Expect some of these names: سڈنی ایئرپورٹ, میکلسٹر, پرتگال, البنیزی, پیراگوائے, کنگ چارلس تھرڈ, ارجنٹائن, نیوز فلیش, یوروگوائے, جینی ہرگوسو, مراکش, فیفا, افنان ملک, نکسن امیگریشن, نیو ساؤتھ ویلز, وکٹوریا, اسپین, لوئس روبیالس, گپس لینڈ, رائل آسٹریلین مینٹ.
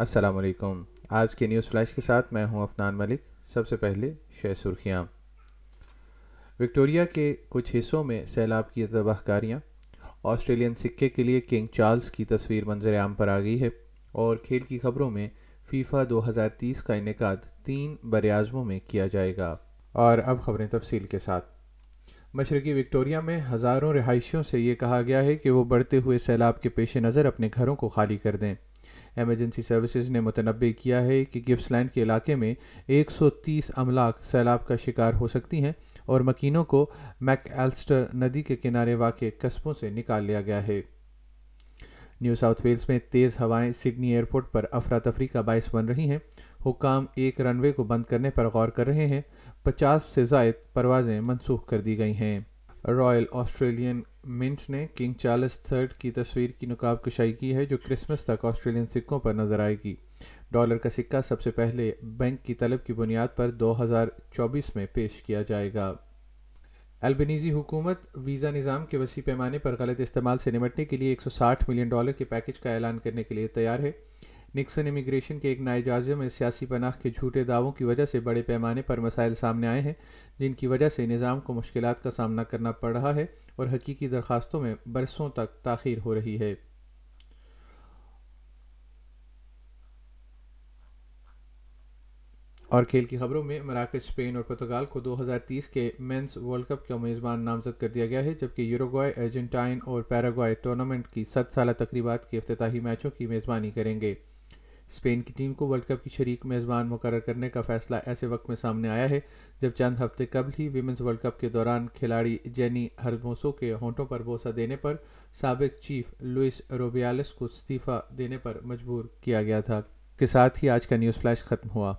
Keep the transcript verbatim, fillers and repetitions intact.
السلام علیکم، آج کے نیوز فلیش کے ساتھ میں ہوں افنان ملک۔ سب سے پہلے شہ سرخیاں۔ وکٹوریا کے کچھ حصوں میں سیلاب کی تباہ کاریاں۔ آسٹریلین سکے کے لیے کنگ چارلس کی تصویر منظر عام پر آ گئی ہے۔ اور کھیل کی خبروں میں فیفا دو ہزار تیس کا انعقاد تین براعظموں میں کیا جائے گا۔ اور اب خبریں تفصیل کے ساتھ۔ مشرقی وکٹوریا میں ہزاروں رہائشیوں سے یہ کہا گیا ہے کہ وہ بڑھتے ہوئے سیلاب کے پیش نظر اپنے گھروں کو خالی کر دیں۔ ایمرجنسی سروسز نے متنبع کیا ہے کہ گپس لینڈ کے علاقے میں ایک سو تیس املاک سیلاب کا شکار ہو سکتی ہیں اور مکینوں کو میکلسٹر ندی کے کنارے واقع قصبوں سے نکال لیا گیا ہے۔ نیو ساؤتھ ویلز میں تیز ہوائیں سڈنی ایئرپورٹ پر افراتفری کا باعث بن رہی ہیں۔ حکام ایک رن وے کو بند کرنے پر غور کر رہے ہیں۔ پچاس سے زائد پروازیں منسوخ کر دی گئی ہیں۔ رائل آسٹریلین مینٹ نے کنگ چارلس تھرڈ کی تصویر کی نقاب کشائی کی ہے، جو کرسمس تک آسٹریلین سکوں پر نظر آئے گی۔ ڈالر کا سکہ سب سے پہلے بینک کی طلب کی بنیاد پر دو ہزار چوبیس میں پیش کیا جائے گا۔ البنیزی حکومت ویزا نظام کے وسیع پیمانے پر غلط استعمال سے نمٹنے کے لیے ایک سو ساٹھ ملین ڈالر کے پیکج کا اعلان کرنے کے لیے تیار ہے۔ نکسن امیگریشن کے ایک نائجازے میں سیاسی پناہ کے جھوٹے دعووں کی وجہ سے بڑے پیمانے پر مسائل سامنے آئے ہیں، جن کی وجہ سے نظام کو مشکلات کا سامنا کرنا پڑ رہا ہے اور حقیقی درخواستوں میں برسوں تک تاخیر ہو رہی ہے۔ اور کھیل کی خبروں میں مراکش، اسپین اور پرتگال کو دو ہزار تیس کے مینس ورلڈ کپ کا میزبان نامزد کر دیا گیا ہے، جبکہ یوروگوائے، ارجنٹائن اور پیراگوائے ٹورنامنٹ کی صد سالہ تقریبات کے افتتاحی میچوں کی میزبانی کریں گے۔ اسپین کی ٹیم کو ورلڈ کپ کی شریک میزبان مقرر کرنے کا فیصلہ ایسے وقت میں سامنے آیا ہے جب چند ہفتے قبل ہی ویمنز ورلڈ کپ کے دوران کھلاڑی جینی ہرگوسو کے ہونٹوں پر بوسہ دینے پر سابق چیف لوئس روبیالس کو استعفیٰ دینے پر مجبور کیا گیا تھا۔ کے ساتھ ہی آج کا نیوز فلیش ختم ہوا۔